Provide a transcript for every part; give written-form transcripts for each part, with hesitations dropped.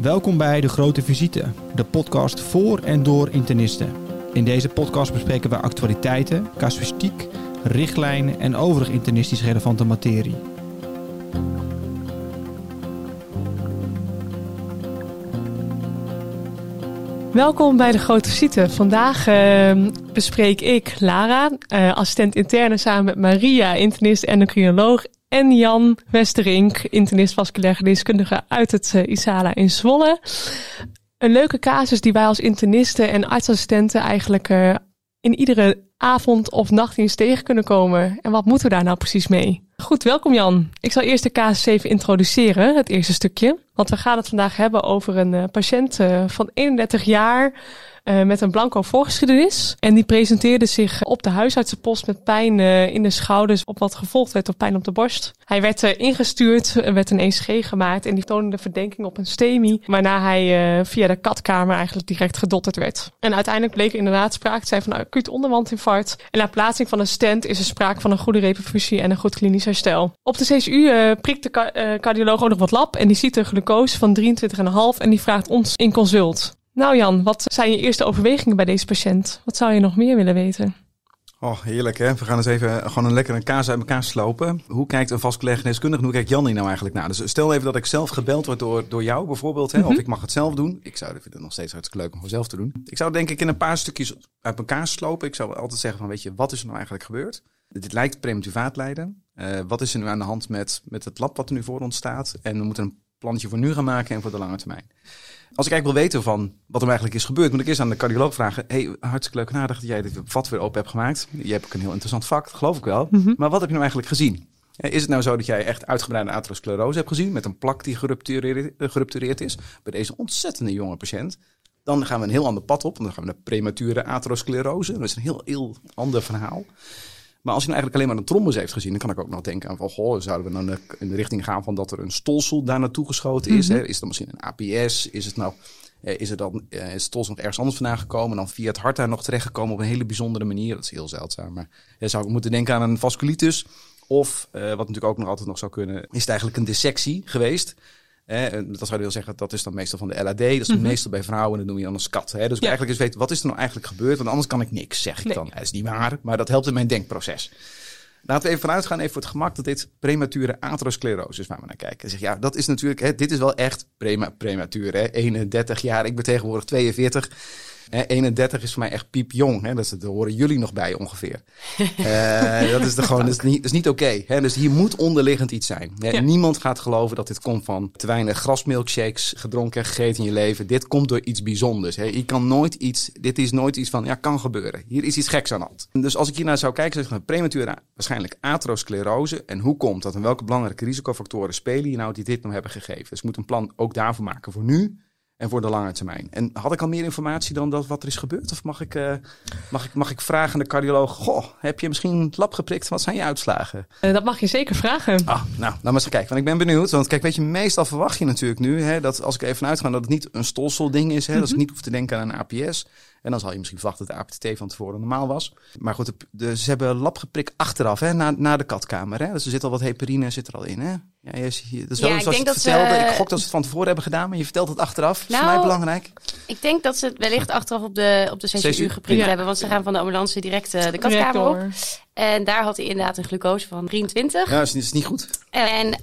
Welkom bij De Grote Visite, de podcast voor en door internisten. In deze podcast bespreken we actualiteiten, casuïstiek, richtlijnen en overig internistisch relevante materie. Welkom bij De Grote Visite. Vandaag bespreek ik Lara, assistent interne, samen met Maria, internist-endocrinoloog, en Jan Westerink, internist-vasculair geneeskundige uit het ISALA in Zwolle. Een leuke casus die wij als internisten en artsassistenten eigenlijk in iedere avond of nachtdienst tegen kunnen komen. En wat moeten we daar nou precies mee? Goed, welkom Jan. Ik zal eerst de casus even introduceren, het eerste stukje. Want we gaan het vandaag hebben over een patiënt van 31 jaar... met een blanco voorgeschiedenis. En die presenteerde zich op de huisartsenpost met pijn in de schouders, op wat gevolgd werd door pijn op de borst. Hij werd ingestuurd, werd een ECG gemaakt en die toonde verdenking op een STEMI, waarna hij via de katkamer eigenlijk direct gedotterd werd. En uiteindelijk bleek er inderdaad sprake te zijn van een acuut onderwandinfarct. En na plaatsing van een stent is er sprake van een goede reperfusie en een goed klinisch herstel. Op de CSU prikt de cardioloog ook nog wat lab en die ziet een glucose van 23,5 en die vraagt ons in consult: nou Jan, wat zijn je eerste overwegingen bij deze patiënt? Wat zou je nog meer willen weten? Oh, heerlijk hè. We gaan eens even gewoon een lekkere kaas uit elkaar slopen. Hoe kijkt een vasculair geneeskundige, hoe kijkt Jan hier nou eigenlijk naar? Dus stel even dat ik zelf gebeld word door jou bijvoorbeeld, hè, of ik mag het zelf doen. Ik zou het nog steeds hartstikke leuk om zelf te doen. Ik zou denk ik in een paar stukjes uit elkaar slopen. Ik zou altijd zeggen van, weet je, wat is er nou eigenlijk gebeurd? Dit lijkt prematuur vaatlijden. Wat is er nu aan de hand met het lab wat er nu voor ons staat? En we moeten een plannetje voor nu gaan maken en voor de lange termijn. Als ik eigenlijk wil weten van wat er eigenlijk is gebeurd, moet ik eerst aan de cardioloog vragen: hey, hartstikke leuk en aardig dat jij dit vat weer open hebt gemaakt. Je hebt ook een heel interessant vak, dat geloof ik wel. Maar wat heb je nou eigenlijk gezien? Is het nou zo dat jij echt uitgebreide atherosclerose hebt gezien met een plak die geruptureerd is? Bij deze ontzettende jonge patiënt. Dan gaan we een heel ander pad op. Dan gaan we naar premature atherosclerose. Dat is een heel ander verhaal. Maar als je nou eigenlijk alleen maar een trombus heeft gezien, dan kan ik ook nog denken aan van, goh, zouden we nou in de richting gaan van dat er een stolsel daar naartoe geschoten is? Hè? Is het dan misschien een APS? Is het stolsel nog ergens anders vandaan gekomen? En dan via het hart daar nog terechtgekomen op een hele bijzondere manier? Dat is heel zeldzaam. Maar ja, zou ik moeten denken aan een vasculitis? Of, wat natuurlijk ook nog altijd nog zou kunnen, is het eigenlijk een dissectie geweest? Dat zou je wel zeggen, dat is dan meestal van de LAD. Dat is meestal bij vrouwen, dat noem je dan een SCAD. Hè? Dus ik eigenlijk eens weten, wat is er nou eigenlijk gebeurd? Want anders kan ik niks, zeg ik dan. Dat is niet waar, maar dat helpt in mijn denkproces. Laten we even vanuit gaan, even voor het gemak, dat dit premature atherosclerose is waar we naar kijken. Zeg, ja, dat is natuurlijk, hè, dit is wel echt prematuur. Hè? 31 jaar, ik ben tegenwoordig 42. 31 is voor mij echt piepjong. Hè? Daar horen jullie nog bij ongeveer. Dat is niet oké. Dus hier moet onderliggend iets zijn. Hè? Ja. Niemand gaat geloven dat dit komt van te weinig grasmilkshakes gedronken en gegeten in je leven. Dit komt door iets bijzonders. Hè? Dit is nooit iets van, ja, kan gebeuren. Hier is iets geks aan de hand. Dus als ik hiernaar zou kijken, zeg ik, premature waarschijnlijk atherosclerose. En hoe komt dat? En welke belangrijke risicofactoren spelen hier nou die dit nou hebben gegeven? Dus ik moet een plan ook daarvoor maken voor nu. En voor de lange termijn. En had ik al meer informatie dan dat wat er is gebeurd? Of mag ik vragen aan de cardioloog: goh, heb je misschien het lab geprikt? Wat zijn je uitslagen? Dat mag je zeker vragen. Ah, nou, maar eens kijken. Want ik ben benieuwd. Want kijk, weet je, meestal verwacht je natuurlijk nu, hè, dat als ik even vanuit ga dat het niet een stolselding is. Hè, dat ik niet hoef te denken aan een APS. En dan zal je misschien verwachten dat de APT van tevoren normaal was. Maar goed, ze hebben lab geprikt achteraf, hè, na de katkamer. Hè. Dus er zit al wat heparine zit er al in, hè? Ja, dat is wel iets wat je vertelde. Ik gok dat ze het van tevoren hebben gedaan, maar je vertelt het achteraf. Dat is voor mij belangrijk. Ik denk dat ze het wellicht achteraf op de CCU geprikt hebben. Want ze gaan van de ambulance direct de katkamer op. En daar had hij inderdaad een glucose van 23. Ja, dat is niet goed. En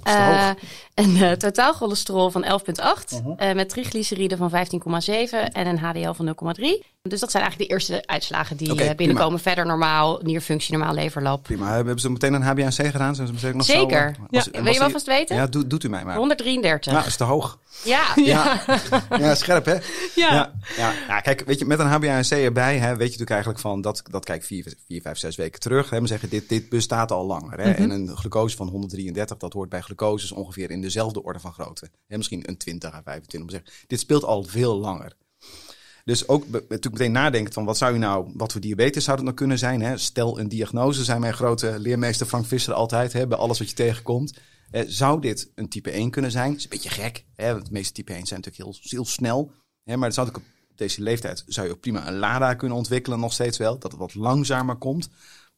een totaalcholesterol van 11,8. Met triglyceriden van 15,7 en een HDL van 0,3. Dus dat zijn eigenlijk de eerste uitslagen die binnenkomen. Prima. Verder normaal, nierfunctie, normaal leverlab. Prima. Hebben ze meteen een HbA1c gedaan? Zijn ze meteen nog zeker. Wil je wel vast weten? Ja, doet u mij maar. 133. Ja, dat is te hoog. Ja. Ja, scherp hè? Ja, kijk, weet je, met een HbA1c erbij, hè, weet je natuurlijk eigenlijk van, dat kijk 4, 5, 6 weken terug. Hè, maar zeggen, dit bestaat al langer. Hè? En een glucose van 133, dat hoort bij glucoses ongeveer in dezelfde orde van grootte. Hè, misschien een 20 à 25. Dit speelt al veel langer. Dus ook natuurlijk meteen nadenken van wat voor diabetes zou dat nou kunnen zijn? Hè? Stel een diagnose, zei mijn grote leermeester Frank Visser altijd, hè, bij alles wat je tegenkomt. Zou dit een type 1 kunnen zijn? Dat is een beetje gek, hè? Want de meeste type 1's zijn natuurlijk heel snel. Hè? Maar zou op deze leeftijd zou je ook prima een LADA kunnen ontwikkelen nog steeds wel. Dat het wat langzamer komt.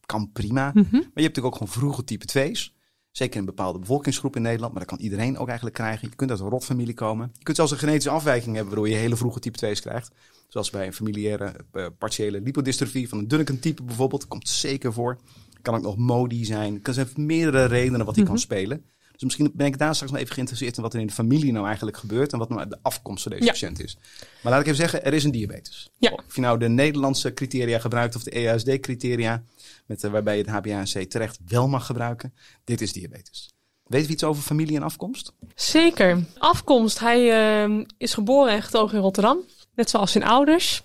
Kan prima. Maar je hebt natuurlijk ook gewoon vroege type 2's. Zeker een bepaalde bevolkingsgroep in Nederland, maar dat kan iedereen ook eigenlijk krijgen. Je kunt uit een rotfamilie komen. Je kunt zelfs een genetische afwijking hebben waardoor je hele vroege type 2's krijgt. Zoals bij een familiaire partiële lipodistrofie van een Dunneken-type bijvoorbeeld. Dat komt zeker voor. Kan ook nog MODY zijn. Er zijn meerdere redenen wat die kan spelen. Dus misschien ben ik daar straks nog even geïnteresseerd in wat er in de familie nou eigenlijk gebeurt. En wat nou de afkomst van deze patiënt is. Maar laat ik even zeggen, er is een diabetes. Ja. Of je nou de Nederlandse criteria gebruikt of de EASD criteria. Waarbij je het HbA1c terecht wel mag gebruiken. Dit is diabetes. Weet u iets over familie en afkomst? Zeker. Afkomst. Hij is geboren en getogen in Rotterdam. Net zoals zijn ouders.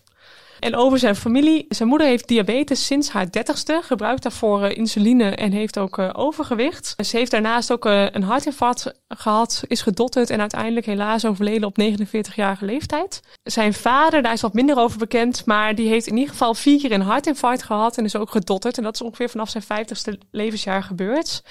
En over zijn familie. Zijn moeder heeft diabetes sinds haar 30ste. Gebruikt daarvoor insuline en heeft ook overgewicht. Ze heeft daarnaast ook een hartinfarct gehad. Is gedotterd en uiteindelijk helaas overleden op 49-jarige leeftijd. Zijn vader, daar is wat minder over bekend. Maar die heeft in ieder geval 4 keer een hartinfarct gehad. En is ook gedotterd. En dat is ongeveer vanaf zijn 50ste levensjaar gebeurd.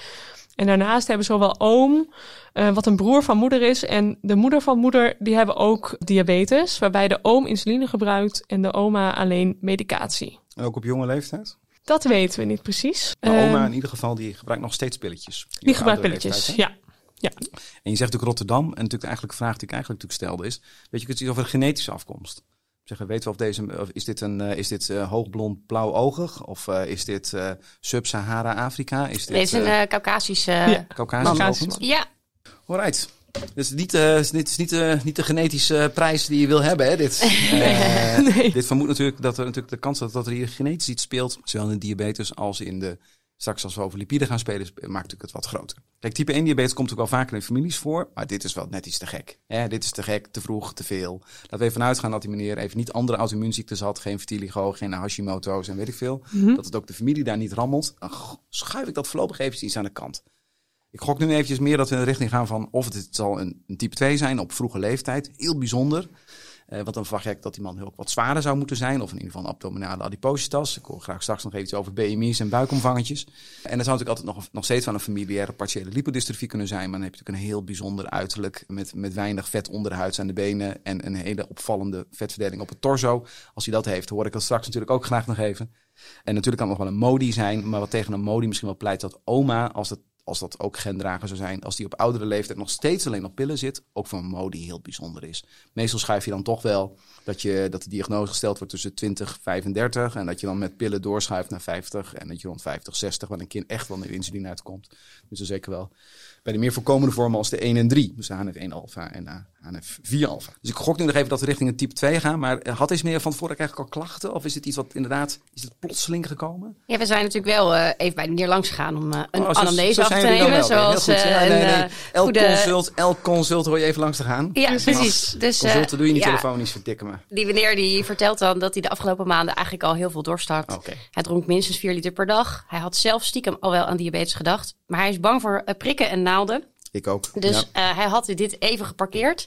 En daarnaast hebben zowel oom, wat een broer van moeder is, en de moeder van moeder, die hebben ook diabetes. Waarbij de oom insuline gebruikt en de oma alleen medicatie. En ook op jonge leeftijd? Dat weten we niet precies. Maar oma in ieder geval, die gebruikt nog steeds pilletjes. Die gebruikt pilletjes, ja. En je zegt natuurlijk Rotterdam, en natuurlijk eigenlijk de vraag die ik stelde is, weet je kunt iets over de genetische afkomst? Zeggen, weten we of is dit hoogblond blauwogig? Of is dit Sub-Sahara-Afrika? Dit is een Caucasische man. Ja. Alright. Dus niet de genetische prijs die je wil hebben, hè? Dit, dit vermoedt natuurlijk dat er de kans dat er hier genetisch iets speelt, zowel in diabetes als in de... Straks als we over lipiden gaan spelen, maakt natuurlijk het wat groter. Kijk, type 1 diabetes komt ook wel vaker in families voor. Maar dit is wel net iets te gek. Dit is te gek, te vroeg, te veel. Laten we even uitgaan dat die meneer even niet andere auto-immuunziektes had. Geen vitiligo, geen Hashimoto's en weet ik veel. Mm-hmm. Dat het ook de familie daar niet rammelt. Dan schuif ik dat voorlopig even iets aan de kant. Ik gok nu eventjes meer dat we in de richting gaan van of het zal een type 2 zijn op vroege leeftijd. Heel bijzonder. Want dan verwacht ik dat die man heel wat zwaarder zou moeten zijn. Of in ieder geval een abdominale adipositas. Ik hoor graag straks nog even iets over BMI's en buikomvangetjes. En dat zou natuurlijk altijd nog steeds van een familiaire partiële lipodistrofie kunnen zijn. Maar dan heb je natuurlijk een heel bijzonder uiterlijk met weinig vet onderhuids aan de benen. En een hele opvallende vetverdeling op het torso. Als hij dat heeft, hoor ik dat straks natuurlijk ook graag nog even. En natuurlijk kan het nog wel een MODY zijn. Maar wat tegen een MODY misschien wel pleit dat oma, als dat ook gendrager zou zijn, als die op oudere leeftijd nog steeds alleen op pillen zit, ook voor een MODY heel bijzonder is. Meestal schuif je dan toch wel dat de diagnose gesteld wordt tussen 20 en 35... en dat je dan met pillen doorschuift naar 50... en dat je rond 50, 60, waar een kind echt wel in insuline uitkomt. Dus dat zeker wel bij de meer voorkomende vormen als de 1 en 3. Dus de HNF1-alfa en HNF4-alfa. Dus ik gok nu nog even dat we richting een type 2 gaan. Maar had deze meneer van tevoren eigenlijk al klachten? Of is dit iets wat inderdaad plotseling gekomen? Ja, we zijn natuurlijk wel even bij de neer langs gegaan om een anamnese af te nemen. Zoals elk consult hoor je even langs te gaan. Ja, precies. Dus, consulten doe je niet telefonisch, verdikken me. Die meneer die vertelt dan dat hij de afgelopen maanden eigenlijk al heel veel dorst had. Okay. Hij dronk minstens 4 liter per dag. Hij had zelf stiekem al wel aan diabetes gedacht. Maar hij is bang voor prikken en naalden. Ik ook. Dus hij had dit even geparkeerd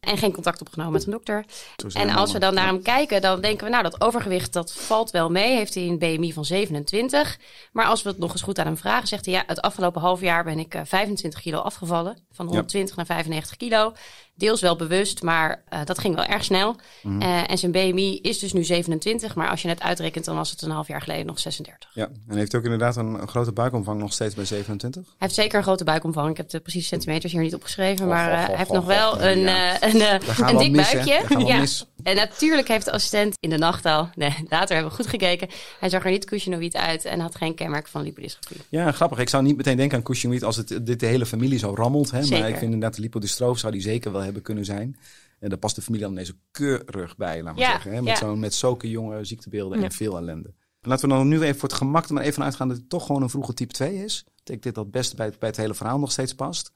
en geen contact opgenomen met een dokter. En als we dan naar hem kijken, dan denken we, nou, dat overgewicht, dat valt wel mee. Heeft hij een BMI van 27. Maar als we het nog eens goed aan hem vragen, zegt hij, ja, het afgelopen half jaar ben ik 25 kilo afgevallen. Van 120 naar 95 kilo. Deels wel bewust, maar dat ging wel erg snel. Mm-hmm. En zijn BMI is dus nu 27. Maar als je het uitrekent, dan was het een half jaar geleden nog 36. Ja, en heeft hij ook inderdaad een grote buikomvang nog steeds bij 27? Hij heeft zeker een grote buikomvang. Ik heb de precieze centimeters hier niet opgeschreven. Maar hij heeft nog wel een dik buikje. Ja. En natuurlijk heeft de assistent in de nacht al... Nee, later hebben we goed gekeken. Hij zag er niet Cushingoïd uit en had geen kenmerk van lipodistrofie. Ja, grappig. Ik zou niet meteen denken aan Cushingoïd als dit de hele familie zo rammelt. Hè? Maar ik vind inderdaad de lipodistroof zou die zeker wel hebben kunnen zijn. En daar past de familie dan deze keurig bij, laten we zeggen. Hè? Met zulke jonge ziektebeelden en veel ellende. En laten we dan nu even voor het gemak er maar even van uitgaan dat het toch gewoon een vroege type 2 is. Dat ik dit dat best bij het hele verhaal nog steeds past.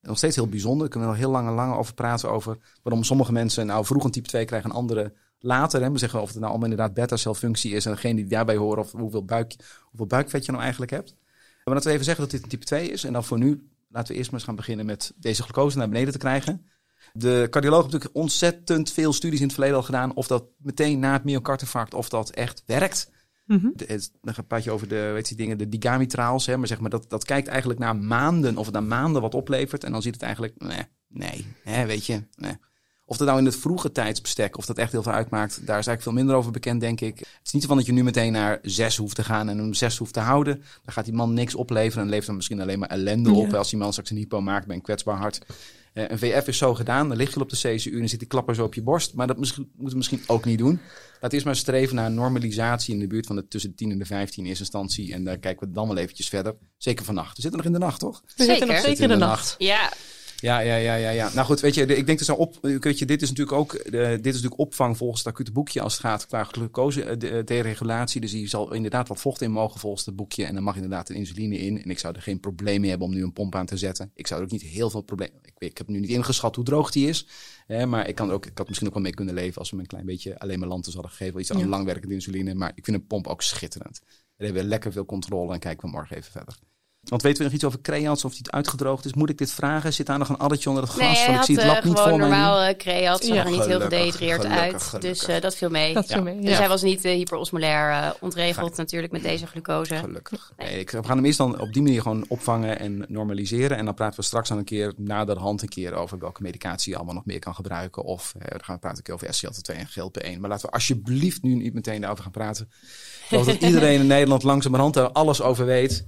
En nog steeds heel bijzonder. Daar kunnen we al heel lang over praten over waarom sommige mensen nou vroeg een type 2 krijgen en anderen later. Hè? We zeggen of het nou allemaal inderdaad beta-celfunctie is en degene die daarbij horen of hoeveel buikvet je nou eigenlijk hebt. Maar laten we even zeggen dat dit een type 2 is. En dan voor nu laten we eerst maar eens gaan beginnen met deze glucose naar beneden te krijgen. De cardioloog heeft natuurlijk ontzettend veel studies in het verleden al gedaan. Of dat meteen na het myocardinfarct, of dat echt werkt. Mm-hmm. Dan praat je over de Digami-trials. Maar zeg maar dat kijkt eigenlijk naar maanden, of het na maanden wat oplevert. En dan ziet het eigenlijk, nee, weet je. Nee. Of dat nou in het vroege tijdsbestek, of dat echt heel veel uitmaakt, daar is eigenlijk veel minder over bekend, denk ik. Het is niet zo van dat je nu meteen naar 6 hoeft te gaan en hem 6 hoeft te houden. Dan gaat die man niks opleveren en levert hem misschien alleen maar ellende op. Als die man straks een hypo maakt bij een kwetsbaar hart. Een VF is zo gedaan, dan lig je op de CCU en zit die klapper zo op je borst. Maar dat moeten we misschien ook niet doen. Laat eerst maar streven naar normalisatie in de buurt van de tussen de 10 en de 15 in eerste instantie. En daar kijken we dan wel eventjes verder. Zeker vannacht. We zitten nog in de nacht, toch? We zitten nog zeker in de nacht. Ja. Ja. Nou goed, weet je, ik denk dat dit is natuurlijk ook opvang volgens het acute boekje als het gaat qua glucose-deregulatie. Dus je zal inderdaad wat vocht in mogen volgens het boekje. En dan mag inderdaad een insuline in. En ik zou er geen probleem mee hebben om nu een pomp aan te zetten. Ik zou er ook niet heel veel probleem... Ik heb nu niet ingeschat hoe droog die is. Maar ik had misschien ook wel mee kunnen leven als we hem een klein beetje alleen maar lantus hadden gegeven. Iets aan een langwerkende insuline. Maar ik vind een pomp ook schitterend. Daar hebben we lekker veel controle en kijken we morgen even verder. Want weten we nog iets over Creats, of die uitgedroogd is? Moet ik dit vragen? Zit daar nog een addertje onder het glas? Nee, ik zie het lab niet voor me. Nee, hij had normaal Creats. Zag er niet heel gedehydreerd uit. Gelukkig. Dus dat viel mee. Dus hij was niet hyperosmolair ontregeld natuurlijk met deze glucose. Gelukkig. Nee, we gaan hem eerst dan op die manier gewoon opvangen en normaliseren. En dan praten we straks dan naderhand een keer over welke medicatie je allemaal nog meer kan gebruiken. Of we gaan praten over SGLT2 en GLP1. Maar laten we alsjeblieft nu niet meteen daarover gaan praten. Ik geloof dat iedereen in Nederland langzamerhand daar alles over weet.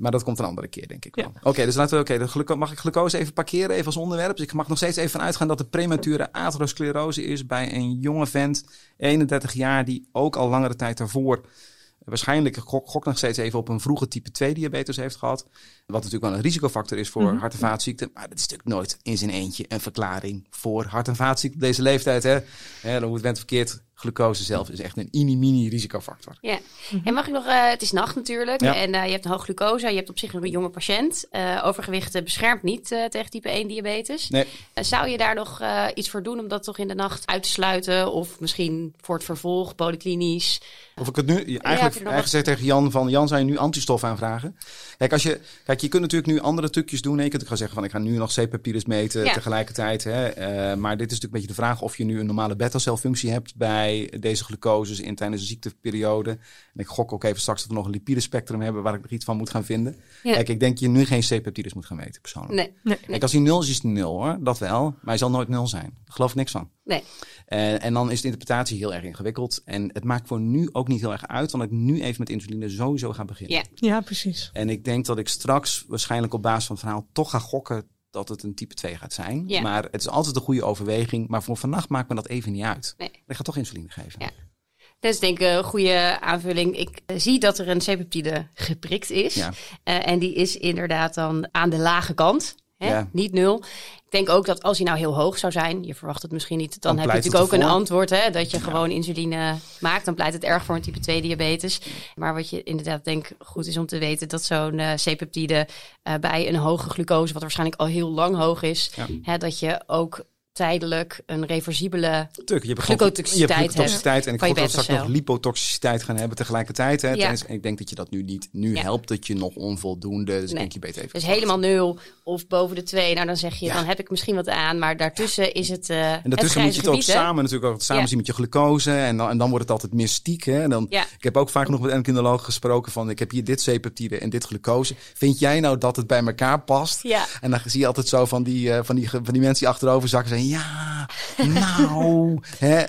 Maar dat komt een andere keer, denk ik wel. Ja. Oké, dus laten we... mag ik glucose even parkeren, even als onderwerp? Dus ik mag nog steeds even vanuitgaan dat de premature atherosclerose is bij een jonge vent, 31 jaar, die ook al langere tijd daarvoor waarschijnlijk, gok nog steeds even, op een vroege type 2 diabetes heeft gehad. Wat natuurlijk wel een risicofactor is voor hart- en vaatziekten. Maar dat is natuurlijk nooit in zijn eentje een verklaring voor hart- en vaatziekten op deze leeftijd. Hè? Dan moet het verkeerd. Glucose zelf is echt een inimini risicofactor. Ja. En mag ik nog... het is nacht natuurlijk. Ja. En je hebt een hoog glucose. Je hebt op zich een jonge patiënt. Overgewicht beschermt niet tegen type 1 diabetes. Nee. Zou je daar nog iets voor doen om dat toch in de nacht uit te sluiten? Of misschien voor het vervolg, polyklinisch? Of ik het nu... Eigenlijk zeg ik tegen Jan van... Jan, zou je nu antistof aanvragen? Kijk, je kunt natuurlijk nu andere trucjes doen. Je kunt ook gaan zeggen van... Ik ga nu nog C-peptides meten tegelijkertijd. Hè? Maar dit is natuurlijk een beetje de vraag... of je nu een normale beta-celfunctie hebt bij deze glucoses tijdens de ziekteperiode. En ik gok ook even straks dat we nog een lipidespectrum hebben... waar ik nog iets van moet gaan vinden. Ja. Kijk, ik denk je nu geen C-peptides moet gaan meten persoonlijk. Nee. Kijk, als hij nul is hij nul hoor. Dat wel. Maar hij zal nooit nul zijn. Daar geloof ik niks van. Nee. En dan is de interpretatie heel erg ingewikkeld. En het maakt voor nu ook niet heel erg uit... want ik nu even met insuline sowieso ga beginnen. Ja, precies. En ik denk dat ik straks waarschijnlijk op basis van het verhaal... toch ga gokken dat het een type 2 gaat zijn. Ja. Maar het is altijd een goede overweging. Maar voor vannacht maakt me dat even niet uit. Nee. Ik ga toch insuline geven. Ja. Dat is denk ik een goede aanvulling. Ik zie dat er een C-peptide geprikt is. Ja. En die is inderdaad dan aan de lage kant... Ja. Niet nul. Ik denk ook dat als hij nou heel hoog zou zijn, je verwacht het misschien niet, dan heb je natuurlijk ook een antwoord, hè, dat je gewoon insuline maakt. Dan pleit het erg voor een type 2 diabetes. Maar wat je inderdaad denk goed is om te weten, dat zo'n C-peptide bij een hoge glucose, wat waarschijnlijk al heel lang hoog is, dat je ook tijdelijk een reversibele glucotoxiciteit hebt. En ik hoop dat we straks nog lipotoxiciteit gaan hebben tegelijkertijd. Hè? Ja. En ik denk dat je dat nu niet helpt, dat je nog onvoldoende. Dus denk je beter even. Dus helemaal nul of boven de 2. Nou, dan zeg je, dan heb ik misschien wat aan. Maar daartussen is het en daartussen het moet je het gebied, ook samen natuurlijk ook samen zien met je glucose. En dan wordt het altijd mystiek. Hè? En dan, ik heb ook vaak nog met endocrinologen gesproken van, ik heb hier dit C-peptide en dit glucose. Vind jij nou dat het bij elkaar past? Ja. En dan zie je altijd zo van die mensen die achterover zakken zijn. Ja, nou.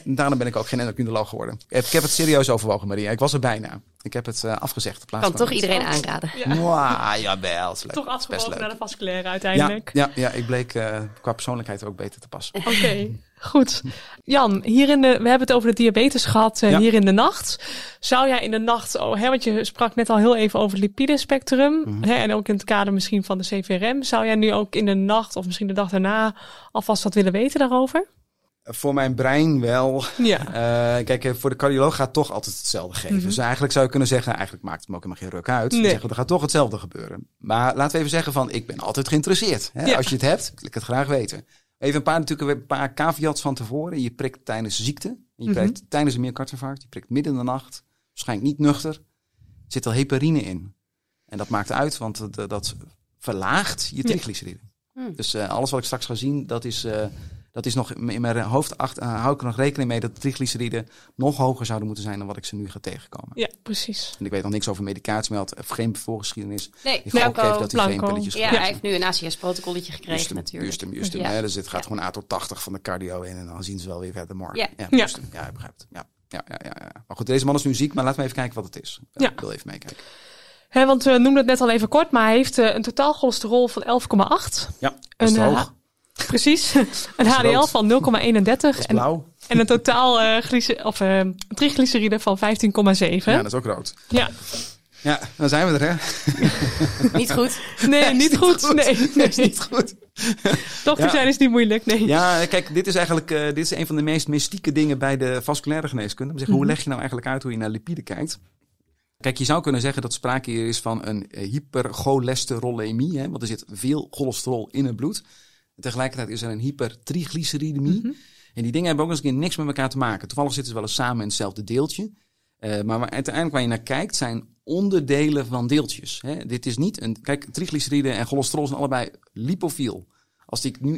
Daarom ben ik ook geen endocrinoloog geworden. Ik heb het serieus overwogen, Maria. Ik was er bijna. Ik heb het afgezegd. Ik kan toch iedereen aanraden. Ja. Wow, jawel. Is leuk. Toch afgewogen naar de vasculaire uiteindelijk. Ja, ik bleek qua persoonlijkheid ook beter te passen. Oké, goed. Jan, we hebben het over de diabetes gehad hier in de nacht. Zou jij in de nacht, want je sprak net al heel even over het lipidespectrum. En ook in het kader misschien van de CVRM. Zou jij nu ook in de nacht of misschien de dag daarna alvast wat willen weten daarover? Voor mijn brein wel. Ja. Kijk, voor de cardioloog gaat toch altijd hetzelfde geven. Dus eigenlijk zou je kunnen zeggen, eigenlijk maakt het me ook helemaal geen ruk uit. Nee. Zeggen, er gaat toch hetzelfde gebeuren. Maar laten we even zeggen van, ik ben altijd geïnteresseerd. Hè? Ja. Als je het hebt, wil ik het graag weten. Even een paar caveats van tevoren. Je prikt tijdens ziekte. Je prikt tijdens een myocardiinfarct. Je prikt midden in de nacht. Waarschijnlijk niet nuchter. Er zit al heparine in. En dat maakt uit, want dat verlaagt je triglyceriden. Dus alles wat ik straks ga zien, dat is... Dat is nog in mijn hoofd hou ik er nog rekening mee dat de triglyceriden nog hoger zouden moeten zijn dan wat ik ze nu ga tegenkomen. Ja, precies. En ik weet nog niks over medicatie, of geen voorgeschiedenis. Nee, ik geloof ook even dat hij geen pilletjes gekregen. Ja, hij heeft nu een ACS-protocolletje gekregen natuurlijk. Justum. Ja. Dus het gaat gewoon A tot 80 van de cardio in en dan zien ze wel weer verder morgen. Ja. Ja, ik begrijp het. Ja. Maar goed, deze man is nu ziek, maar laten we even kijken wat het is. Ja. Ik wil even meekijken. He, want we noemden het net al even kort, maar hij heeft een totaal cholesterol van 11,8. Ja, dat is hoog. Precies. Een HDL van 0,31. En een totaal triglyceride van 15,7. Ja, dat is ook rood. Ja, dan zijn we er, hè? Niet goed. Nee, niet goed. Dokter zijn is niet moeilijk, nee. Ja, kijk, dit is eigenlijk dit is een van de meest mystieke dingen bij de vasculaire geneeskunde. Maar hoe leg je nou eigenlijk uit hoe je naar lipiden kijkt? Kijk, je zou kunnen zeggen dat sprake hier is van een hypercholesterolemie. Hè? Want er zit veel cholesterol in het bloed. En tegelijkertijd is er een hypertriglyceridemie. Mm-hmm. En die dingen hebben ook eens een keer niks met elkaar te maken. Toevallig zitten ze wel eens samen in hetzelfde deeltje. Maar uiteindelijk waar je naar kijkt zijn onderdelen van deeltjes. Hè? Dit is niet een... Kijk, triglyceriden en cholesterol zijn allebei lipofiel. Als die ik nu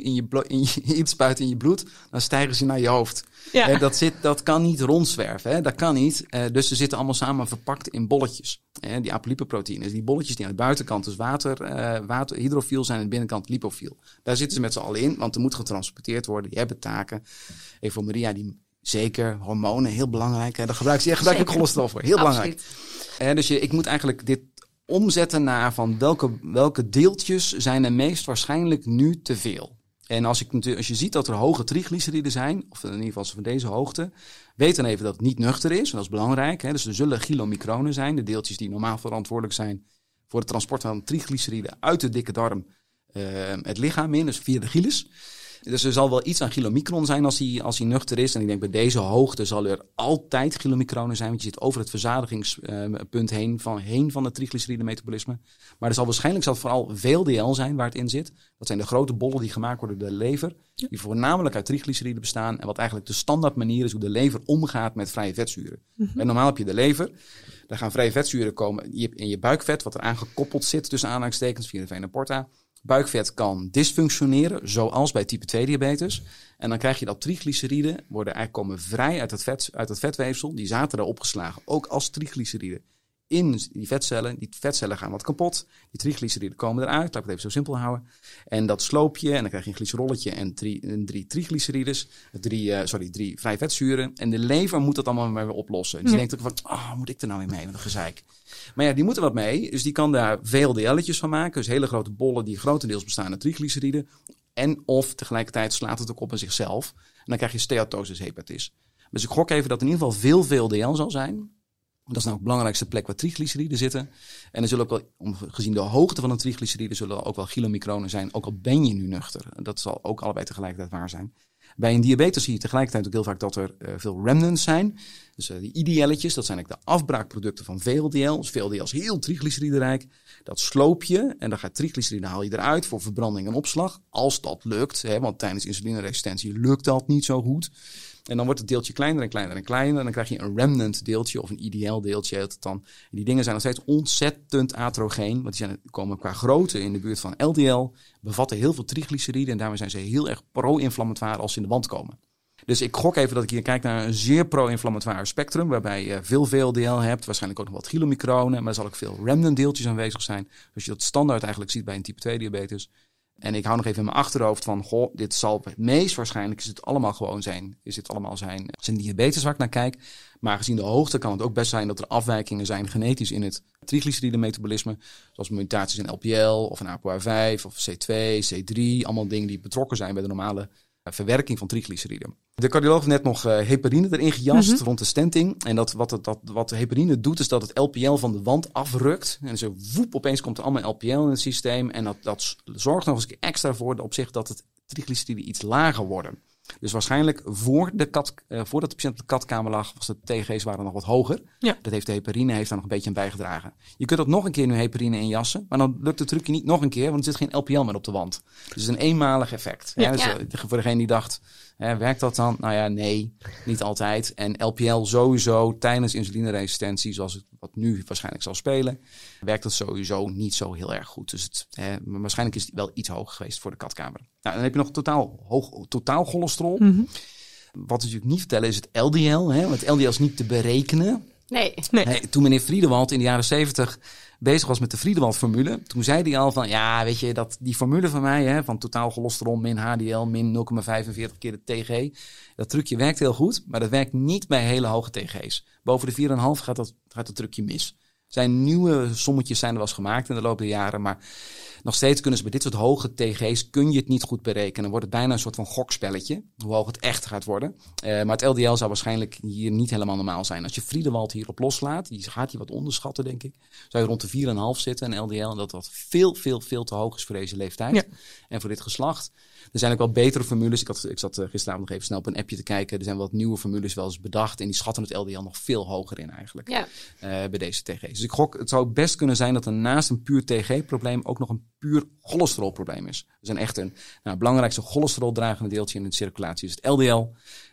iets spuit in je bloed, dan stijgen ze naar je hoofd. Ja. Dat kan niet rondzwerven. Hè? Dat kan niet. Dus ze zitten allemaal samen verpakt in bolletjes. Die apolipoproteïnes, die bolletjes die aan de buitenkant dus water hydrofiel zijn, aan de binnenkant lipofiel. Daar zitten ze met z'n allen in, want er moet getransporteerd worden. Die hebben taken. Even Maria, die... Zeker, hormonen, heel belangrijk. Daar gebruik ik cholesterol voor. Heel belangrijk. Dus ik moet eigenlijk dit omzetten naar van welke deeltjes zijn er meest waarschijnlijk nu te veel. En als je ziet dat er hoge triglyceriden zijn, of in ieder geval van deze hoogte, weet dan even dat het niet nuchter is. En dat is belangrijk. Dus er zullen chylomicronen zijn, de deeltjes die normaal verantwoordelijk zijn voor het transport van triglyceriden uit de dikke darm het lichaam in, dus via de giles. Dus er zal wel iets aan chylomicron zijn als hij nuchter is. En ik denk bij deze hoogte zal er altijd chylomicronen zijn. Want je zit over het verzadigingspunt heen van het triglyceride-metabolisme. Maar er zal waarschijnlijk vooral VLDL zijn waar het in zit. Dat zijn de grote bollen die gemaakt worden door de lever. Die voornamelijk uit triglyceride bestaan. En wat eigenlijk de standaard manier is hoe de lever omgaat met vrije vetzuren. Mm-hmm. En normaal heb je de lever. Daar gaan vrije vetzuren komen in je buikvet. Wat er aangekoppeld zit tussen aanhalingstekens via de vena porta. Buikvet kan dysfunctioneren, zoals bij type 2 diabetes. En dan krijg je dat triglyceriden komen vrij uit het vetweefsel. Die zaten daar opgeslagen, ook als triglyceriden. In die vetcellen. Die vetcellen gaan wat kapot. Die triglyceriden komen eruit. Laat ik het even zo simpel houden. En dat sloop je. En dan krijg je een glycerolletje en drie triglycerides. Drie vrije vetzuren. En de lever moet dat allemaal maar weer oplossen. Dus die denkt ook van, moet ik er nou weer mee? Wat een gezeik. Maar ja, die moet er wat mee. Dus die kan daar VLDL'tjes van maken. Dus hele grote bollen die grotendeels bestaan uit triglyceriden. En of tegelijkertijd slaat het ook op aan zichzelf. En dan krijg je steatosis hepatitis. Dus ik gok even dat in ieder geval veel VLDL zal zijn. Dat is nou ook de belangrijkste plek waar triglyceriden zitten. En er zullen ook wel, gezien de hoogte van een triglyceride, zullen ook wel chylomicronen zijn. Ook al ben je nu nuchter. Dat zal ook allebei tegelijkertijd waar zijn. Bij een diabetes zie je tegelijkertijd ook heel vaak dat er veel remnants zijn. Dus die IDL'tjes, dat zijn eigenlijk de afbraakproducten van VLDL. Dus VLDL is heel triglyceridenrijk. Dat sloop je en dan gaat triglyceriden haal je eruit voor verbranding en opslag. Als dat lukt, hè, want tijdens insulineresistentie lukt dat niet zo goed. En dan wordt het deeltje kleiner en kleiner en kleiner. En dan krijg je een remnant deeltje of een IDL deeltje. En die dingen zijn nog steeds ontzettend atrogeen. Want die komen qua grootte in de buurt van LDL. Bevatten heel veel triglyceriden. En daarmee zijn ze heel erg pro-inflammatoire als ze in de band komen. Dus ik gok even dat ik hier kijk naar een zeer pro-inflammatoire spectrum. Waarbij je veel VLDL hebt. Waarschijnlijk ook nog wat chylomicronen. Maar er zal ook veel remnant deeltjes aanwezig zijn. Dus je dat standaard eigenlijk ziet bij een type 2 diabetes. En ik hou nog even in mijn achterhoofd van, dit zal het meest waarschijnlijk zijn diabetes waar ik naar kijk. Maar gezien de hoogte kan het ook best zijn dat er afwijkingen zijn genetisch in het triglyceride-metabolisme. Zoals mutaties in LPL of in ApoA5 of C2, C3. Allemaal dingen die betrokken zijn bij de normale verwerking van triglyceriden. De cardioloog heeft net nog heparine erin gejast rond de stenting. En wat de heparine doet is dat het LPL van de wand afrukt. En zo woep, opeens komt er allemaal LPL in het systeem. En dat zorgt nog eens extra voor op zich dat het triglyceriden iets lager worden. Dus waarschijnlijk voordat de patiënt op de katkamer lag, was de TG's waren nog wat hoger. Ja. Dat heeft de heparine daar nog een beetje aan bijgedragen. Je kunt dat nog een keer nu heparine injassen, maar dan lukt het trucje niet nog een keer, want er zit geen LPL meer op de wand. Dus het is een eenmalig effect. Ja. Dus voor degene die dacht, Werkt dat dan? Nou ja, nee, niet altijd. En LPL sowieso tijdens insulineresistentie, zoals het wat nu waarschijnlijk zal spelen, werkt dat sowieso niet zo heel erg goed. Dus het, waarschijnlijk is het wel iets hoog geweest voor de katkamer. Nou, dan heb je nog totaal hoog totaal cholesterol. Mm-hmm. Wat we natuurlijk niet vertellen is het LDL. Want LDL is niet te berekenen. Nee. Toen meneer Friedewald in de jaren 70 bezig was met de Friedewald-formule, toen zei hij al van, ja, weet je, dat die formule van mij, van totaal cholesterol min HDL min 0,45 keer de TG, dat trucje werkt heel goed, maar dat werkt niet bij hele hoge TG's. Boven de 4,5 gaat dat trucje mis. Zijn nieuwe sommetjes zijn er wel eens gemaakt in de loop der jaren, maar nog steeds kunnen ze bij dit soort hoge TG's kun je het niet goed berekenen. Dan wordt het bijna een soort van gokspelletje, hoe hoog het echt gaat worden. Maar het LDL zou waarschijnlijk hier niet helemaal normaal zijn. Als je Friedewald hierop loslaat, die gaat hij wat onderschatten, denk ik. Zou je rond de 4,5 zitten, en LDL, en dat veel, veel, veel te hoog is voor deze leeftijd. Ja. En voor dit geslacht. Er zijn ook wel betere formules. Ik zat gisteravond nog even snel op een appje te kijken. Er zijn wat nieuwe formules wel eens bedacht. En die schatten het LDL nog veel hoger in eigenlijk. Ja. Bij deze TG's. Dus ik gok, het zou best kunnen zijn dat er naast een puur TG-probleem ook nog een puur cholesterolprobleem is. Dus een echt het belangrijkste cholesteroldragende deeltje in de circulatie is het LDL.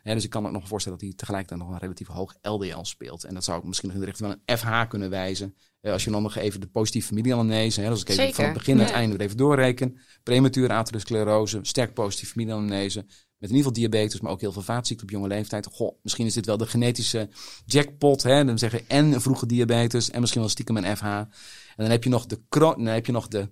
Dus ik kan me ook nog voorstellen dat hij tegelijkertijd nog een relatief hoog LDL speelt. En dat zou ook misschien in de richting van een FH kunnen wijzen. Als je dan nog even de positieve familieanamnese, als ik even van het begin naar het einde even doorreken. Premature atherosclerose, sterk positieve familieanamnese, met in ieder geval diabetes, maar ook heel veel vaatziekten op jonge leeftijd. Goh, misschien is dit wel de genetische jackpot. Dan zeggen en vroege diabetes en misschien wel stiekem een FH. En dan heb je nog de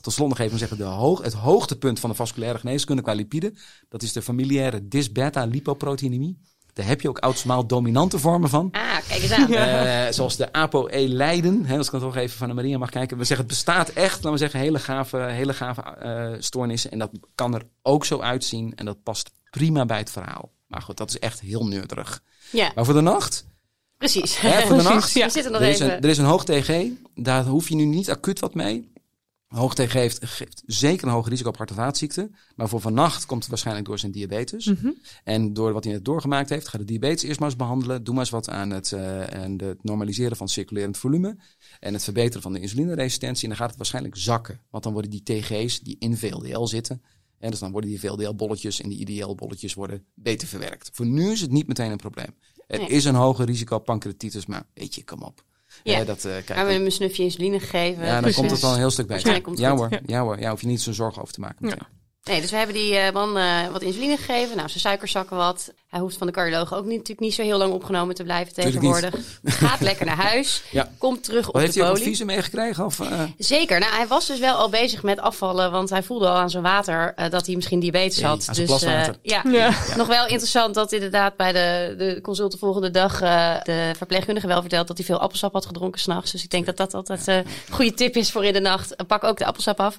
tot slot nog even zeggen, het hoogtepunt van de vasculaire geneeskunde qua lipiden. Dat is de familiaire dys-beta-lipoproteinemie. Daar heb je ook oudsmaal dominante vormen van. Ah, kijk eens aan. Zoals de ApoE-lijden. Als ik het nog even van de Maria mag kijken. We zeggen, het bestaat echt, laten we zeggen, hele gave stoornissen. En dat kan er ook zo uitzien. En dat past prima bij het verhaal. Maar goed, dat is echt heel neurderig. Ja. Maar voor de nacht... Precies. Voor de nacht. Ja. Er is een hoog TG. Daar hoef je nu niet acuut wat mee. Hoog TG geeft zeker een hoog risico op hart- en vaatziekten. Maar voor vannacht komt het waarschijnlijk door zijn diabetes. Mm-hmm. En door wat hij net doorgemaakt heeft, ga de diabetes eerst maar eens behandelen. Doe maar eens wat aan het normaliseren van circulerend volume. En het verbeteren van de insulineresistentie. En dan gaat het waarschijnlijk zakken. Want dan worden die TG's die in VLDL zitten. En dus dan worden die VLDL-bolletjes en die IDL-bolletjes worden beter verwerkt. Voor nu is het niet meteen een probleem. Het is een hoger risico op pancreatitis, maar weet je, kom op. Ja, we hebben hem een snufje insuline gegeven. Ja, dan komt het al een heel stuk bij. Ja, hoef je niet zo'n zorgen over te maken. Ja. Nee, dus we hebben die man wat insuline gegeven. Nou, zijn suikerzakken wat. Hij hoeft van de cardioloog ook niet zo heel lang opgenomen te blijven tegenwoordig. Gaat lekker naar huis. Ja. Komt terug op de poli. Heeft hij adviezen meegekregen? Zeker. Nou, hij was dus wel al bezig met afvallen. Want hij voelde al aan zijn water dat hij misschien diabetes had. Nog wel interessant dat inderdaad bij de consult de volgende dag de verpleegkundige wel vertelt dat hij veel appelsap had gedronken s'nachts. Dus ik denk dat dat altijd een goede tip is voor in de nacht. Pak ook de appelsap af.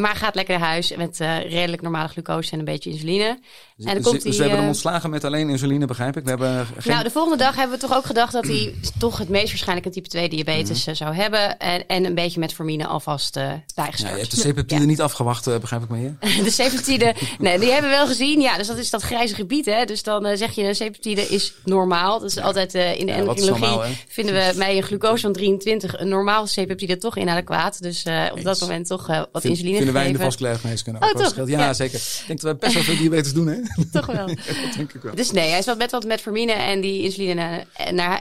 Maar gaat lekker naar huis met redelijk normale glucose en een beetje insuline. En dan komt we hebben hem ontslagen met alleen insuline, begrijp ik. De volgende dag hebben we toch ook gedacht dat hij toch het meest waarschijnlijk een type 2 diabetes zou hebben. En een beetje metformine alvast bijgestart. Ja, je hebt de C-peptide niet afgewacht, begrijp ik maar hier. De C-peptide, nee, die hebben we wel gezien. Ja, dus dat is dat grijze gebied. Dus dan zeg je, een C-peptide is normaal. Dat is altijd in de endocrinologie normaal, vinden we bij een glucose van 23 een normaal C-peptide toch inadequaat. Dus op dat moment toch wat insuline gegeven. Vinden wij in de vasculaire geneeskunde ook wel. Ja, zeker. Ik denk dat we best wel veel diabetes doen, hè? Toch wel. Ja, dat denk ik wel. Dus nee, hij is wat metformine en die insuline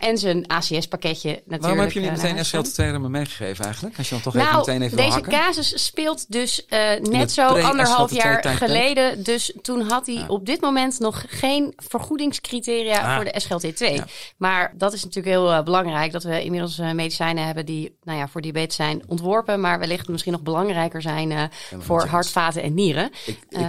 en zijn ACS-pakketje natuurlijk. Waarom heb je niet meteen SGLT2 maar meegegeven eigenlijk? Als je dan toch meteen even deze casus speelt dus net zo anderhalf jaar geleden. Dus toen had hij op dit moment nog geen vergoedingscriteria voor de SGLT2. Ja. Maar dat is natuurlijk heel belangrijk dat we inmiddels medicijnen hebben die voor diabetes zijn ontworpen. Maar wellicht misschien nog belangrijker zijn voor hart, vaten en nieren.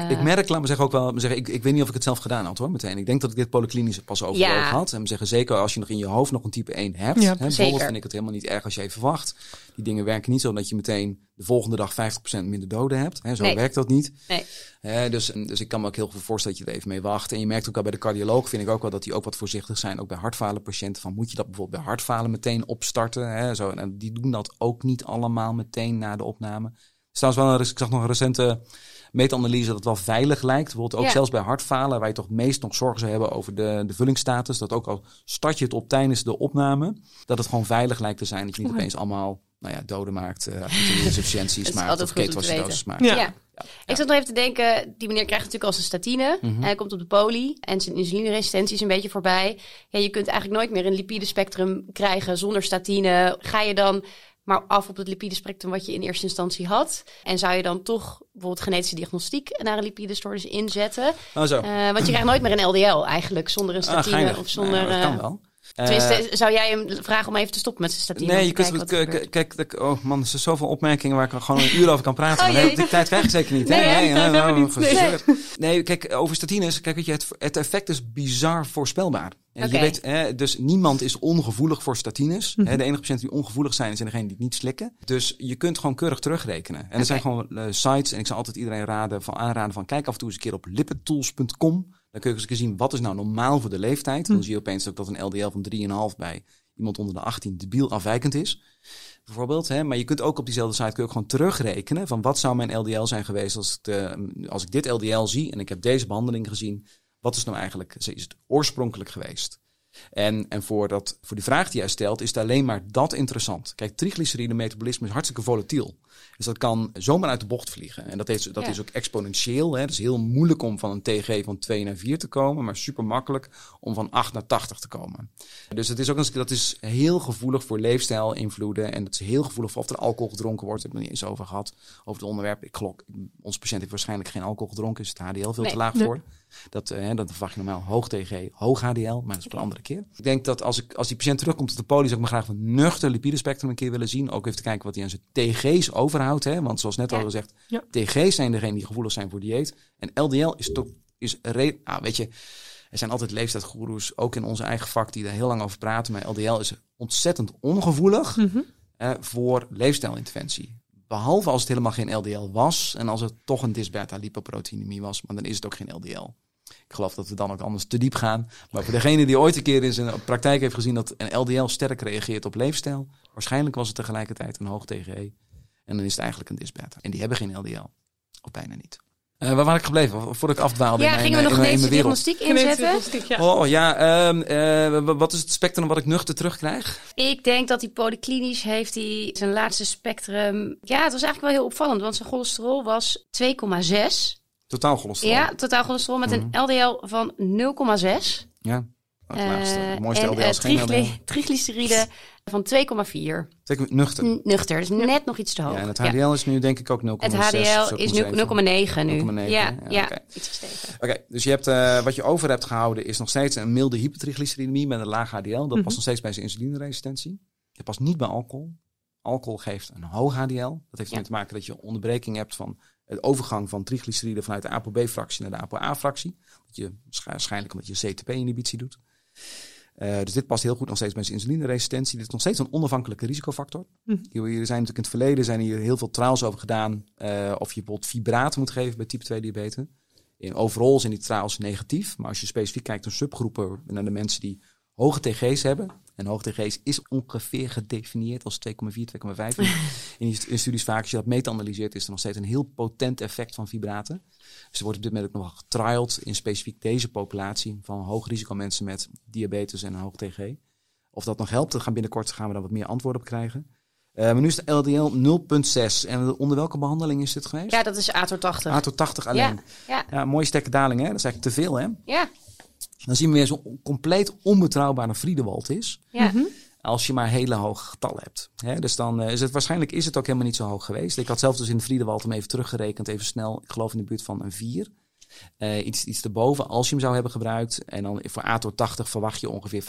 Ik merk, laat me zeggen ook wel, ik weet niet of ik het zelf gedaan had hoor meteen. Ik denk dat ik dit polyklinisch pas overwogen had. En we zeggen zeker als je nog in je hoofd nog een type 1 hebt. Ja, bijvoorbeeld vind ik het helemaal niet erg als je even wacht. Die dingen werken niet zo dat je meteen de volgende dag 50% minder doden hebt. Zo werkt dat niet. Nee. Dus ik kan me ook heel veel voorstellen dat je er even mee wacht. En je merkt ook al bij de cardioloog, vind ik ook wel, dat die ook wat voorzichtig zijn. Ook bij hartfalen patiënten. Van, moet je dat bijvoorbeeld bij hartfalen meteen opstarten? En die doen dat ook niet allemaal meteen na de opname. Dus ik zag nog een recente meta-analyse dat het wel veilig lijkt. Bijvoorbeeld ook zelfs bij hartfalen, waar je toch meest nog zorgen zou hebben over de vullingsstatus. Dat ook al start je het op tijdens de opname, dat het gewoon veilig lijkt te zijn. Dat je niet opeens allemaal doden maakt, insufficiënties maakt of ketoacidosis maakt. Ja. Ja. Ik zat nog even te denken, die meneer krijgt natuurlijk als een statine. Mm-hmm. En hij komt op de poli en zijn insulineresistentie is een beetje voorbij. Ja, je kunt eigenlijk nooit meer een lipidespectrum krijgen zonder statine. Ga je dan maar af op het lipidespectrum wat je in eerste instantie had? En zou je dan toch bijvoorbeeld genetische diagnostiek naar een lipidestoornis inzetten? Oh, zo. Want je krijgt nooit meer een LDL eigenlijk zonder een statine. Of zonder. Nee, dat kan wel. Tenminste, zou jij hem vragen om even te stoppen met zijn statine? Nee, je kunt... Kijk, oh man, er zijn zoveel opmerkingen waar ik gewoon een uur over kan praten. Oh, maar de tijd krijg ik zeker niet. Nee, kijk, over statines, kijk, weet je, het effect is bizar voorspelbaar. Okay. Je weet, dus niemand is ongevoelig voor statines. Mm-hmm. De enige patiënten die ongevoelig zijn degenen die het niet slikken. Dus je kunt gewoon keurig terugrekenen. En er zijn gewoon sites, en ik zou altijd iedereen aanraden van kijk af en toe eens een keer op lipidtools.com. Dan kun je eens zien, wat is nou normaal voor de leeftijd? Dan zie je opeens ook dat een LDL van 3,5 bij iemand onder de 18 debiel afwijkend is. Bijvoorbeeld, maar je kunt ook op diezelfde site kun je ook gewoon terugrekenen van wat zou mijn LDL zijn geweest als ik dit LDL zie en ik heb deze behandeling gezien. Wat is nou eigenlijk, is het oorspronkelijk geweest? En voor die vraag die jij stelt, is het alleen maar dat interessant. Kijk, triglyceride-metabolisme is hartstikke volatiel. Dus dat kan zomaar uit de bocht vliegen. En dat is ook exponentieel. Het is heel moeilijk om van een TG van 2 naar 4 te komen, maar super makkelijk om van 8 naar 80 te komen. Dus dat is heel gevoelig voor leefstijlinvloeden. En dat is heel gevoelig voor of er alcohol gedronken wordt. Ik heb het er niet eens over gehad, over het onderwerp. Ons patiënt heeft waarschijnlijk geen alcohol gedronken, is het HDL veel te laag voor. Dat verwacht je normaal hoog TG, hoog HDL, maar dat is voor een andere keer. Ik denk dat als die patiënt terugkomt op de poli, zou ik me graag een nuchter lipidespectrum een keer willen zien. Ook even te kijken wat hij aan zijn TG's overhoudt. Hè? Want zoals net al gezegd, TG's zijn degenen die gevoelig zijn voor dieet. En LDL weet je, er zijn altijd leeftijdsgoeroes, ook in onze eigen vak, die daar heel lang over praten. Maar LDL is ontzettend ongevoelig voor leefstijlinterventie. Behalve als het helemaal geen LDL was en als het toch een disbeta-lipoproteinemie was, maar dan is het ook geen LDL. Ik geloof dat we dan ook anders te diep gaan. Maar voor degene die ooit een keer in zijn praktijk heeft gezien dat een LDL sterk reageert op leefstijl, waarschijnlijk was het tegelijkertijd een hoog TGE. En dan is het eigenlijk een disbeta. En die hebben geen LDL. Of bijna niet. Waar was ik gebleven? Voordat ik afdwaalde. Ja, gingen we nog deze diagnostiek inzetten? Wat is het spectrum wat ik nuchter terugkrijg? Ik denk dat die polyklinisch heeft die zijn laatste spectrum. Ja, het was eigenlijk wel heel opvallend, want zijn cholesterol was 2,6. Totaal cholesterol? Ja, totaal cholesterol met een LDL van 0,6. Ja, het laatste. Het mooiste LDL is geen LDL. Triglyceride van 2,4. Nuchter, dus net nog iets te hoog. Ja, en het HDL is nu denk ik ook 0,6. Het HDL is nu 0,9 nu. 0,9, iets gestegen. Oké, dus je hebt, wat je over hebt gehouden is nog steeds een milde hypertriglyceridemie met een laag HDL. Dat past nog steeds bij zijn insulineresistentie. Dat past niet bij alcohol. Alcohol geeft een hoog HDL. Dat heeft ermee te maken dat je onderbreking hebt van de overgang van triglyceride vanuit de ApoB-fractie naar de ApoA-fractie. Dat je waarschijnlijk omdat je CTP-inhibitie doet. Dus dit past heel goed nog steeds bij zijn insulineresistentie. Dit is nog steeds een onafhankelijke risicofactor. Hier zijn natuurlijk in het verleden heel veel trials over gedaan. Of je bijvoorbeeld fibraat moet geven bij type 2 diabetes. Overal zijn die trials negatief. Maar als je specifiek kijkt naar subgroepen, naar de mensen die hoge TG's hebben. En hoge TG's is ongeveer gedefinieerd als 2,4, 2,5. In studies vaak, als je dat meta-analyseert, is er nog steeds een heel potent effect van fibraten. Dus er wordt op dit moment ook nog getriald in specifiek deze populatie van hoog risico mensen met diabetes en een hoog TG. Of dat nog helpt, binnenkort gaan we daar wat meer antwoord op krijgen. Maar nu is de LDL 0,6. En onder welke behandeling is dit geweest? Ja, dat is ATO80. ATO80 alleen. Ja, mooie sterke daling, hè? Dat is eigenlijk te veel, hè? Ja. Dan zien we weer zo'n compleet onbetrouwbare Friedewald is. Ja. Als je maar hele hoge getallen hebt. Dus dan is het waarschijnlijk ook helemaal niet zo hoog geweest. Ik had zelf dus in Friedewald hem even teruggerekend. Even snel, ik geloof in de buurt van een 4. Iets erboven als je hem zou hebben gebruikt. En dan voor ATO80 verwacht je ongeveer 50-60%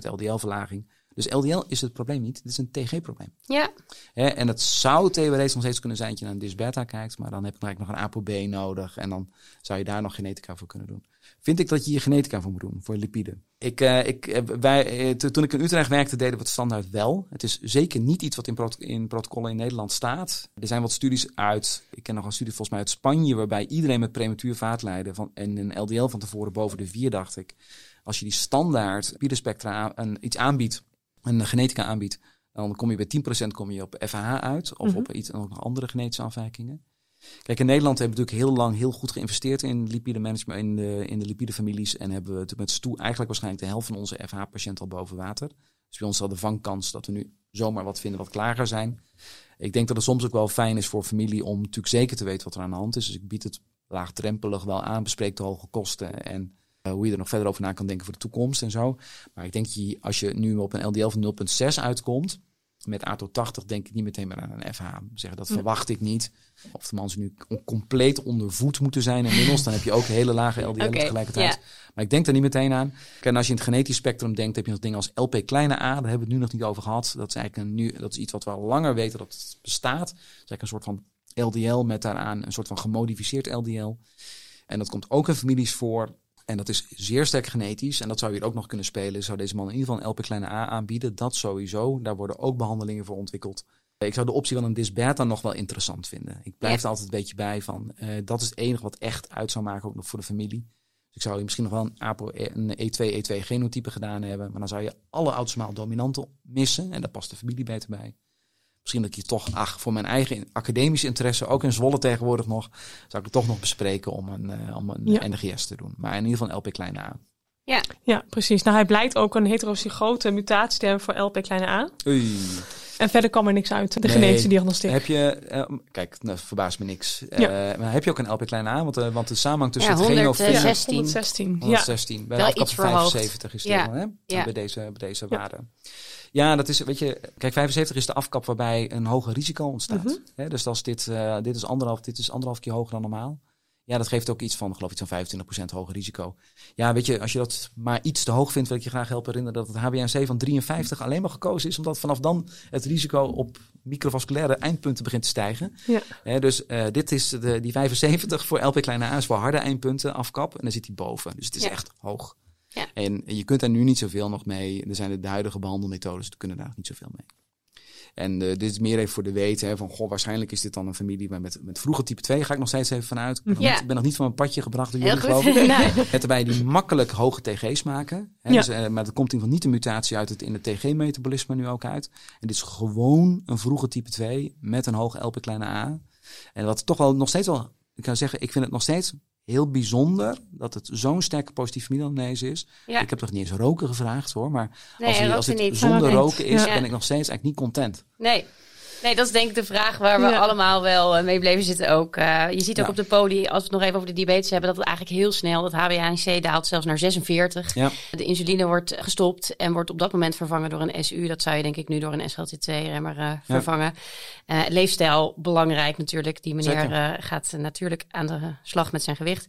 LDL-verlaging. Dus LDL is het probleem niet. Het is een TG-probleem. Ja. En dat zou theoretisch nog steeds kunnen zijn dat je naar een disbeta kijkt. Maar dan heb ik eigenlijk nog een ApoB nodig. En dan zou je daar nog genetica voor kunnen doen. Vind ik dat je genetica voor moet doen, voor lipiden. Toen ik in Utrecht werkte, deden we het standaard wel. Het is zeker niet iets wat in protocollen in Nederland staat. Er zijn wat studies ik ken nog een studie volgens mij uit Spanje, waarbij iedereen met prematuur vaatlijden en een LDL van tevoren boven de 4, dacht ik. Als je die standaard lipidenspectra iets aanbiedt, een genetica aanbiedt, dan kom je bij 10% op FH uit. Of op iets en ook nog andere genetische afwijkingen. Kijk, in Nederland hebben we natuurlijk heel lang heel goed geïnvesteerd in lipide management, in de lipidefamilies. En hebben we met stoel eigenlijk waarschijnlijk de helft van onze FH-patiënten al boven water. Dus bij ons zal de vangkans dat we nu zomaar wat vinden wat klager zijn. Ik denk dat het soms ook wel fijn is voor familie om natuurlijk zeker te weten wat er aan de hand is. Dus ik bied het laagdrempelig wel aan, bespreek de hoge kosten en hoe je er nog verder over na kan denken voor de toekomst en zo. Maar ik denk, als je nu op een LDL van 0,6 uitkomt, met A80 denk ik niet meteen meer aan een FH. Zeggen, dat verwacht ik niet. Of de mensen nu compleet onder voet moeten zijn inmiddels. Dan heb je ook hele lage LDL tegelijkertijd. Yeah. Maar ik denk daar niet meteen aan. En als je in het genetisch spectrum denkt, heb je nog dingen als Lp(a). Daar hebben we het nu nog niet over gehad. Dat is eigenlijk dat is iets wat we al langer weten dat het bestaat. Dat is eigenlijk een soort van LDL met daaraan een soort van gemodificeerd LDL. En dat komt ook in families voor. En dat is zeer sterk genetisch. En dat zou hier ook nog kunnen spelen. Zou deze man in ieder geval een Lp(a) aanbieden. Dat sowieso. Daar worden ook behandelingen voor ontwikkeld. Ik zou de optie van een dysbeta nog wel interessant vinden. Ik blijf er altijd een beetje bij van. Dat is het enige wat echt uit zou maken. Ook nog voor de familie. Dus ik zou hier misschien nog wel een E2 genotype gedaan hebben. Maar dan zou je alle autosomaal dominanten missen. En daar past de familie beter bij. Misschien dat ik hier toch, voor mijn eigen academische interesse, ook in Zwolle tegenwoordig nog, zou ik het toch nog bespreken om een NDGS te doen. Maar in ieder geval een Lp(a). Ja, precies. Nou, hij blijkt ook een heterozygote mutatie te hebben voor Lp(a). Oei. En verder kwam er niks uit, de genetische diagnostiek. Heb je, kijk, verbaast me niks. Maar heb je ook een Lp(a)? Want de samenhang tussen het genofilm... 116. Ja. Bij de afkap van 75 is het bij deze waarde. Ja, dat is, weet je, kijk, 75 is de afkap waarbij een hoger risico ontstaat. Mm-hmm. Dus als dit is anderhalf keer hoger dan normaal. Ja, dat geeft ook iets van, geloof ik, zo'n 25% hoger risico. Ja, weet je, als je dat maar iets te hoog vindt, wil ik je graag helpen herinneren dat het HbA1c van 53 alleen maar gekozen is, omdat vanaf dan het risico op microvasculaire eindpunten begint te stijgen. Ja. Dit is die 75 voor Lp(a) is voor harde eindpunten afkap en dan zit die boven. Dus het is echt hoog. Ja. En je kunt daar nu niet zoveel nog mee. Er zijn de huidige behandelmethodes, daar kunnen daar nog niet zoveel mee. En dit is meer even voor de weten. Hè, van, waarschijnlijk is dit dan een familie met vroege type 2. Ga ik nog steeds even vanuit. Ik ben nog niet van mijn padje gebracht door jullie, geloof ik. Met daarbij die makkelijk hoge TG's maken. Hè, dus, maar dat komt in ieder geval niet de mutatie uit het in het TG-metabolisme nu ook uit. En dit is gewoon een vroege type 2 met een hoge Lp(a). En wat toch wel nog steeds wel... Ik kan zeggen, ik vind het nog steeds heel bijzonder dat het zo'n sterke positieve familieanamnese is. Ja. Ik heb toch niet eens roken gevraagd hoor. Maar als het zonder roken is, ben ik nog steeds eigenlijk niet content. Nee, dat is denk ik de vraag waar we allemaal wel mee bleven zitten ook. Je ziet ook op de poli, als we het nog even over de diabetes hebben, dat het eigenlijk heel snel, dat HbA1c daalt zelfs naar 46. Ja. De insuline wordt gestopt en wordt op dat moment vervangen door een SU. Dat zou je denk ik nu door een SGLT2-remmer vervangen. Leefstijl, belangrijk natuurlijk. Die meneer gaat natuurlijk aan de slag met zijn gewicht.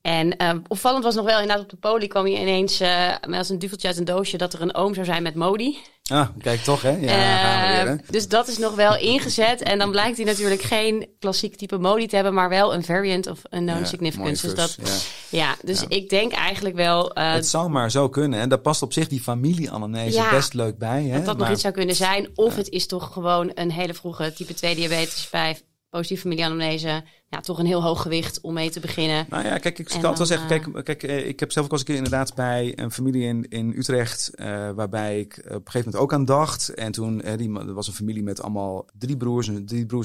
En opvallend was nog wel, inderdaad op de poli kwam je ineens als een duveltje uit een doosje dat er een oom zou zijn met MODY. Ah, kijk toch hè? Ja, weer, hè? Dus dat is nog wel ingezet. En dan blijkt hij natuurlijk geen klassiek type MODY te hebben, maar wel een variant of unknown significance. Ik denk eigenlijk wel... het zou maar zo kunnen. En daar past op zich die familieanamnese best leuk bij. Hè? Dat nog iets zou kunnen zijn. Of het is toch gewoon een hele vroege type 2 diabetes 5. Positieve familieanamnese, toch een heel hoog gewicht om mee te beginnen. Nou ja, kijk, ik zou altijd wel zeggen, kijk, ik heb zelf ook al eens een keer inderdaad bij een familie in Utrecht, waarbij ik op een gegeven moment ook aan dacht. En toen, er was een familie met allemaal drie broers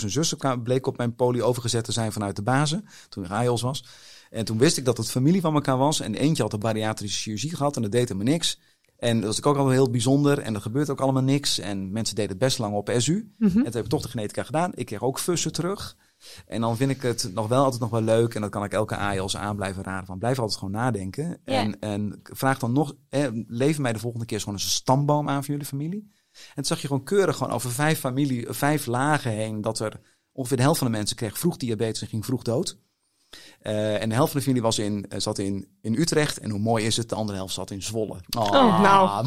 en zussen, bleek op mijn poli overgezet te zijn vanuit de bazen, toen ik AIOS was. En toen wist ik dat het familie van elkaar was en eentje had een bariatrische chirurgie gehad en dat deed helemaal niks. En dat was ook allemaal heel bijzonder. En er gebeurt ook allemaal niks. En mensen deden het best lang op SU. Mm-hmm. En toen heb ik toch de genetica gedaan. Ik kreeg ook fussen terug. En dan vind ik het nog wel leuk. En dat kan ik elke AIOS aan blijven raden. Van blijf altijd gewoon nadenken. Yeah. En vraag dan nog. Lever mij de volgende keer gewoon eens een stamboom aan van jullie familie. En toen zag je gewoon keurig over vijf lagen heen. Dat er ongeveer de helft van de mensen kreeg vroeg diabetes en ging vroeg dood. En de helft van de familie zat in Utrecht. En hoe mooi is het? De andere helft zat in Zwolle. Komt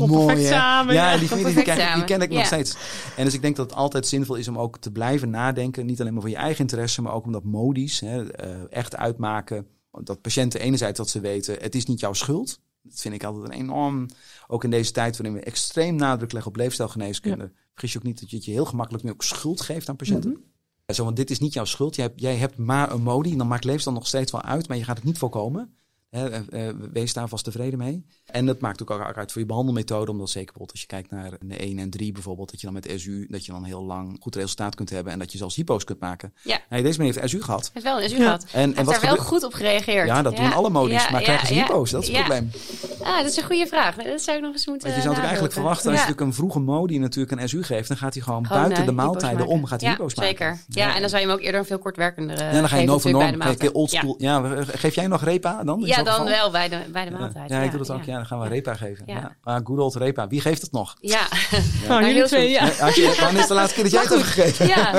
mooi, perfect samen. Ja, die familie die ken ik nog steeds. En dus ik denk dat het altijd zinvol is om ook te blijven nadenken. Niet alleen maar voor je eigen interesse, maar ook omdat modies echt uitmaken. Dat patiënten enerzijds dat ze weten, het is niet jouw schuld. Dat vind ik altijd een enorm... Ook in deze tijd waarin we extreem nadruk leggen op leefstijlgeneeskunde. Vergis je ook niet dat je het je heel gemakkelijk nu ook schuld geeft aan patiënten. Mm-hmm. Want dit is niet jouw schuld. Jij hebt maar een MODY. En dan maakt leefstijl nog steeds wel uit. Maar je gaat het niet voorkomen. Wees daar vast tevreden mee. En dat maakt ook uit voor je behandelmethode. Omdat zeker bijvoorbeeld als je kijkt naar de 1 en 3 bijvoorbeeld. Dat je dan met SU dat je dan heel lang goed resultaat kunt hebben. En dat je zelfs hypo's kunt maken. Ja. Hey, deze meneer heeft SU gehad. Heeft wel een SU gehad. En heeft daar wel goed op gereageerd. Ja, dat doen alle modi's. Maar krijgen ze hypo's? Dat is het probleem. Ah, dat is een goede vraag. Dat zou ik nog eens moeten. Want je zou natuurlijk eigenlijk verwachten. Als je natuurlijk een vroege modi natuurlijk een SU geeft. Dan gaat hij gewoon buiten de maaltijden om. Gaat hij hypo's maken. Zeker. Ja, en dan zou je hem ook eerder een veel kortwerkender geven. Ja, dan ga je overnorm. Ja, geef jij nog repa dan? Dan wel bij de maaltijd. Ja, ik doe dat ook. Ja, dan gaan we repa geven. Ja. Ja. Maar good old repa. Wie geeft het nog? Ja. Nou, jullie twee, ja. Wanneer is de laatste keer dat jij het hebt gegeven? Ja.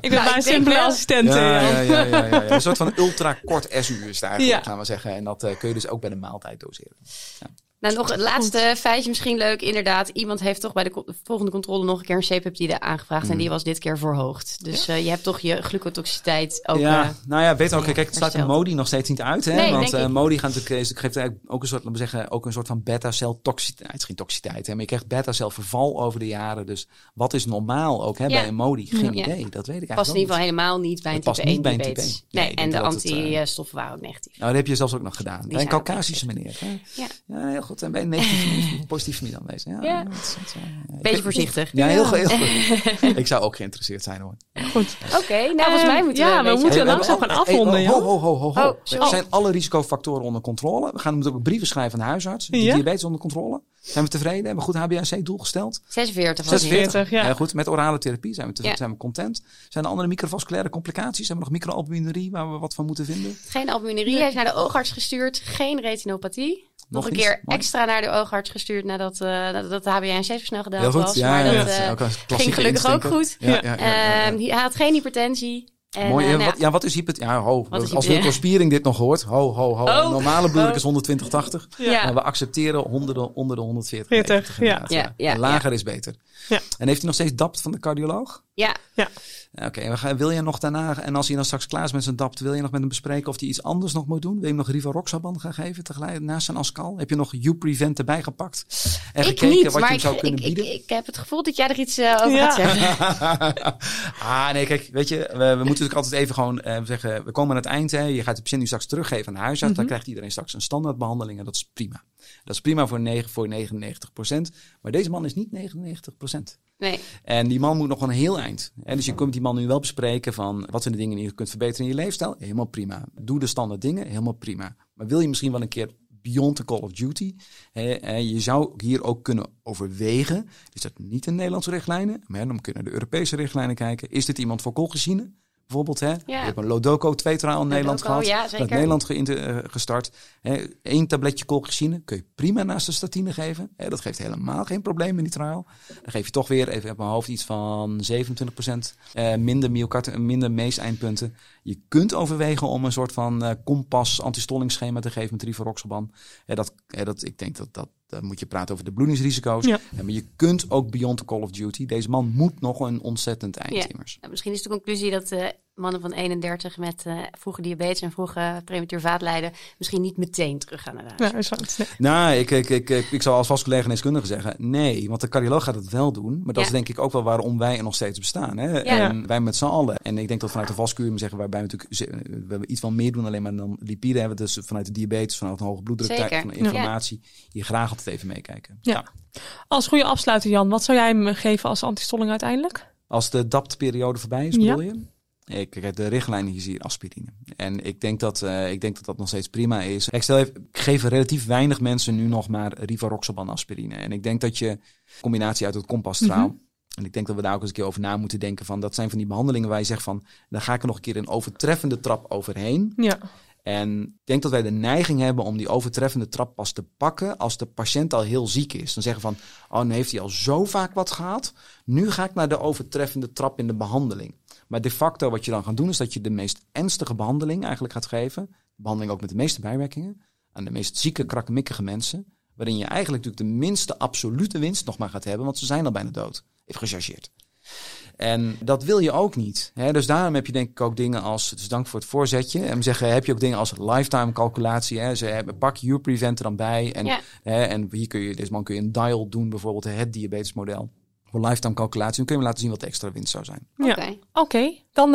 Ik ben maar een simpele assistent. Ja. Een soort van ultra-kort SU is het eigenlijk, gaan we zeggen. En dat kun je dus ook bij de maaltijd doseren. Ja. Nou, nog het laatste feitje misschien leuk. Inderdaad, iemand heeft toch bij de volgende controle nog een keer een C-peptide aangevraagd. En die was dit keer verhoogd. Dus je hebt toch je glucotoxiciteit ook... weet ook. Kijk, het staat in MODY nog steeds niet uit. Hè? Nee, want MODY geeft eigenlijk ook een soort van beta-celtoxiciteit. Het is geen toxiciteit, hè? Maar je krijgt beta-celverval over de jaren. Dus wat is normaal ook bij een MODY? Geen idee, dat weet ik eigenlijk past in ieder geval helemaal niet bij een type 1 diabetes. Nee, en de antistoffen waren ook negatief. Nou, dat heb je zelfs ook nog gedaan. Bij een Caucasische meneer. Ja, heel goed. En bij een negatieve positieve familie aanwezig. Ja. Beetje voorzichtig. Ja, heel goed. Ik zou ook geïnteresseerd zijn hoor. Goed. Oké, nou volgens mij moeten we langzaam gaan afronden. Zijn alle risicofactoren onder controle? We gaan natuurlijk brieven schrijven aan de huisarts. Die diabetes onder controle. Zijn we tevreden? Hebben we goed HbA1c-doel gesteld? 46, ja. Goed, met orale therapie zijn we tevreden. Zijn we content? Zijn er andere microvasculaire complicaties? Hebben we nog microalbuminurie waar we wat van moeten vinden? Geen albuminurie. Hij is naar de oogarts gestuurd. Geen retinopathie. Nog een keer extra naar de oogarts gestuurd nadat de HbA1c snel gedaan was. Dat ging gelukkig ook goed. Hij had geen hypertensie. Mooi. Wat is hypertensie? Als Wilco Spiering dit nog hoort. Normale bloeddruk is 120/80. Maar we accepteren onder de 140. 40, lager is beter. Ja. En heeft hij nog steeds DAPT van de cardioloog? Ja. Oké, wil je nog daarna, en als hij dan straks klaar is met zijn DAPT, wil je nog met hem bespreken of hij iets anders nog moet doen? Wil je hem nog rivaroxaban gaan geven tegelijk naast zijn ASCAL? Heb je nog YouPrevent erbij gepakt? En gekeken wat je hem zou kunnen bieden? Ik heb het gevoel dat jij er iets over gaat zeggen. Nee, kijk, weet je, we moeten natuurlijk altijd even gewoon zeggen, we komen aan het eind. Hè, je gaat de patiënt nu straks teruggeven aan de huisarts. Dan krijgt iedereen straks een standaardbehandeling en dat is prima. Dat is prima voor 99%. Maar deze man is niet 99%. Nee. En die man moet nog een heel eind. En dus je kunt die man nu wel bespreken van wat zijn de dingen die je kunt verbeteren in je leefstijl. Helemaal prima. Doe de standaard dingen. Helemaal prima. Maar wil je misschien wel een keer beyond the call of duty? Je zou hier ook kunnen overwegen. Dus dat niet in Nederlandse richtlijnen. Maar dan kunnen we de Europese richtlijnen kijken. Is dit iemand voor colchicine? Bijvoorbeeld, je hebt een Lodoco 2-trial in Nederland gehad. Ja, zeker. Dat Nederland gestart. Eén tabletje colchicine kun je prima naast de statine geven. Dat geeft helemaal geen probleem in die trial. Dan geef je toch weer, even op mijn hoofd, iets van 27% minder mees-eindpunten. Je kunt overwegen om een soort van kompas-antistollingsschema te geven met rivaroxaban. Dan moet je praten over de bloedingsrisico's. Ja. Maar je kunt ook beyond the call of duty. Deze man moet nog een ontzettend eind immers. Nou, misschien is de conclusie dat mannen van 31 met vroege diabetes en vroege prematuur vaatlijden misschien niet meteen terug gaan naar de huisarts. Ik zou als vasculaire geneeskundige zeggen, nee, want de cardioloog gaat het wel doen. Maar dat is denk ik ook wel waarom wij er nog steeds bestaan. Hè? Ja. En wij met z'n allen. En ik denk dat vanuit de vasculaire zeggen, waarbij we natuurlijk iets van meer doen alleen maar dan lipiden hebben. Dus vanuit de diabetes, vanuit een hoge bloeddruk, van inflammatie, je graag altijd even meekijken. Ja. Als goede afsluiter, Jan, wat zou jij hem geven als antistolling uiteindelijk? Als de DAPT-periode voorbij is, bedoel je? De richtlijn is hier aspirine. En ik denk dat nog steeds prima is. Ik geef relatief weinig mensen nu nog maar rivaroxaban aspirine. En ik denk dat je combinatie uit het kompastraal. En ik denk dat we daar ook eens een keer over na moeten denken. Dat zijn van die behandelingen waar je zegt van, dan ga ik er nog een keer een overtreffende trap overheen. Ja. En ik denk dat wij de neiging hebben om die overtreffende trap pas te pakken als de patiënt al heel ziek is. Dan zeggen we van, dan heeft hij al zo vaak wat gehad. Nu ga ik naar de overtreffende trap in de behandeling. Maar de facto wat je dan gaat doen is dat je de meest ernstige behandeling eigenlijk gaat geven. De behandeling ook met de meeste bijwerkingen. Aan de meest zieke, krakkemikkige mensen. Waarin je eigenlijk natuurlijk de minste absolute winst nog maar gaat hebben. Want ze zijn al bijna dood. Even gechargeerd. En dat wil je ook niet. Hè? Dus daarom heb je denk ik ook dingen als... Dus dank voor het voorzetje. En zeggen, heb je ook dingen als lifetime calculatie. Hè? Pak YouPrevent er dan bij. En hier kun je een dial doen bijvoorbeeld. Het diabetesmodel. voor lifetime calculatie. Dan kunnen we laten zien wat de extra winst zou zijn. Ja. Oké. Dan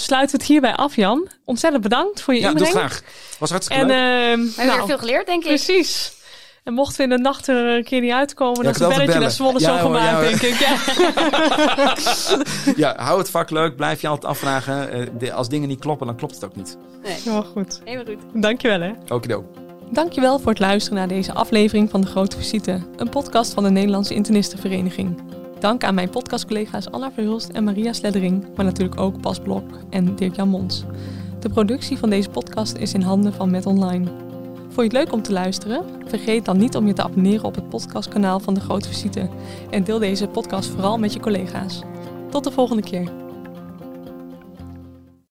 sluiten we het hierbij af, Jan. Ontzettend bedankt voor je inbreng. Ja, doe graag. Was hartstikke leuk. We hebben weer veel geleerd, denk ik. Precies. En mochten we in de nacht er een keer niet uitkomen, dan is een belletje naar Zwolle zo gemaakt, denk ik. Ja. Ja, hou het vak leuk. Blijf je altijd afvragen. Als dingen niet kloppen, dan klopt het ook niet. Nee, helemaal goed. Helemaal goed. Dankjewel, hè. Okido. Dankjewel voor het luisteren naar deze aflevering van De Grote Visite, een podcast van de Nederlandse Internistenvereniging. Dank aan mijn podcastcollega's Anna Verhulst en Maria Sleddering, maar natuurlijk ook Bas Blok en Dirk-Jan Mons. De productie van deze podcast is in handen van Met Online. Vond je het leuk om te luisteren? Vergeet dan niet om je te abonneren op het podcastkanaal van De Grote Visite en deel deze podcast vooral met je collega's. Tot de volgende keer.